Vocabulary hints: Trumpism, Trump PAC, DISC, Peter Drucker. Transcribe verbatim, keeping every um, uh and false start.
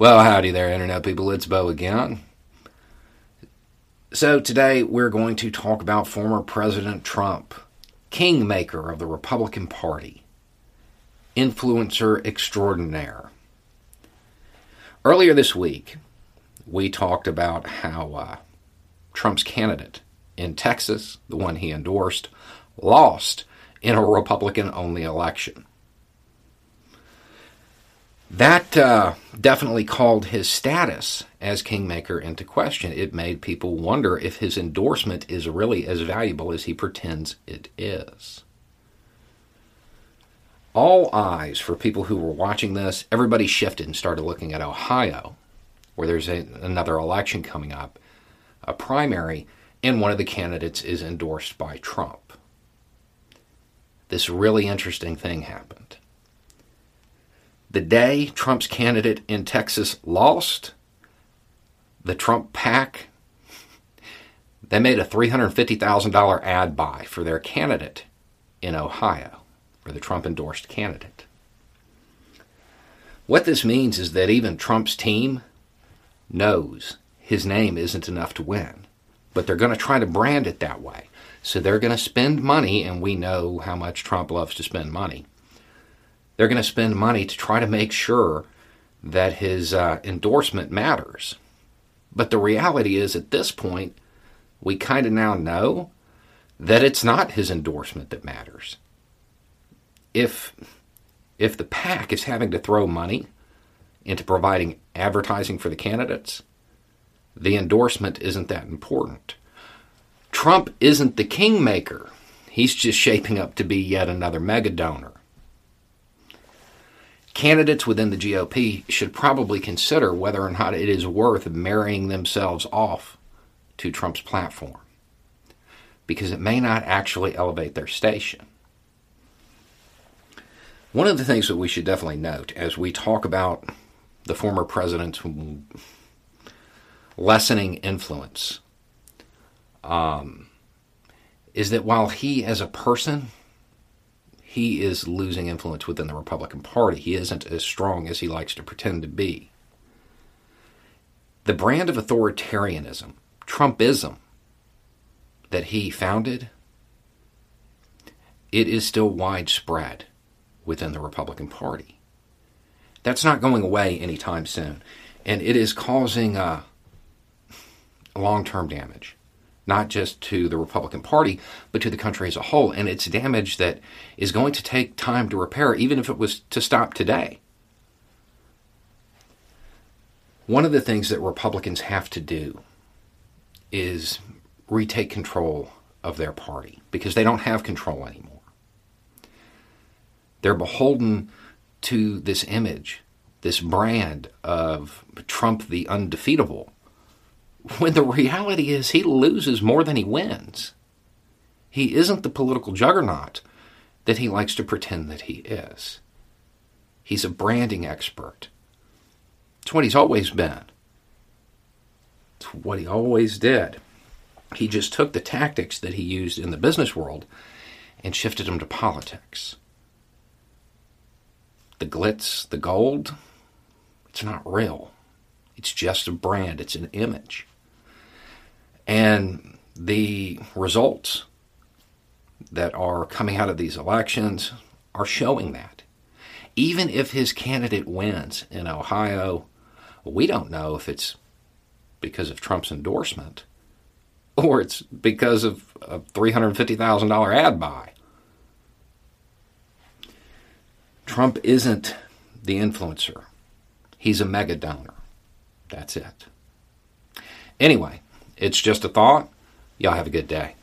Well, howdy there, Internet people. It's Bo again. So today we're going to talk about former President Trump, kingmaker of the Republican Party, influencer extraordinaire. Earlier this week, we talked about how uh, Trump's candidate in Texas, the one he endorsed, lost in a Republican-only election. That uh, definitely called his status as kingmaker into question. It made people wonder if his endorsement is really as valuable as he pretends it is. All eyes, for people who were watching this, everybody shifted and started looking at Ohio, where there's a, another election coming up, a primary, and one of the candidates is endorsed by Trump. This really interesting thing happened. The day Trump's candidate in Texas lost, the Trump PAC, they made a three hundred fifty thousand dollars ad buy for their candidate in Ohio, for the Trump-endorsed candidate. What this means is that even Trump's team knows his name isn't enough to win, but they're going to try to brand it that way. So they're going to spend money, and we know how much Trump loves to spend money. They're going to spend money to try to make sure that his uh, endorsement matters. But the reality is, at this point, we kind of now know that it's not his endorsement that matters. If, if the PAC is having to throw money into providing advertising for the candidates, the endorsement isn't that important. Trump isn't the kingmaker. He's just shaping up to be yet another mega donor. Candidates within the G O P should probably consider whether or not it is worth marrying themselves off to Trump's platform, because it may not actually elevate their station. One of the things that we should definitely note as we talk about the former president's lessening influence um, is that while he as a person, he is losing influence within the Republican Party. He isn't as strong as he likes to pretend to be. The brand of authoritarianism, Trumpism, that he founded, it is still widespread within the Republican Party. That's not going away anytime soon. And it is causing uh, long-term damage, not just to the Republican Party, but to the country as a whole. And it's damage that is going to take time to repair, even if it was to stop today. One of the things that Republicans have to do is retake control of their party, because they don't have control anymore. They're beholden to this image, this brand of Trump the undefeatable, when the reality is he loses more than he wins. He isn't the political juggernaut that he likes to pretend that he is. He's a branding expert. It's what he's always been. It's what he always did. He just took the tactics that he used in the business world and shifted them to politics. The glitz, the gold, it's not real. It's just a brand. It's an image. And the results that are coming out of these elections are showing that. Even if his candidate wins in Ohio, we don't know if it's because of Trump's endorsement or it's because of a three hundred fifty thousand dollars ad buy. Trump isn't the influencer. He's a mega donor. That's it. Anyway, it's just a thought. Y'all have a good day.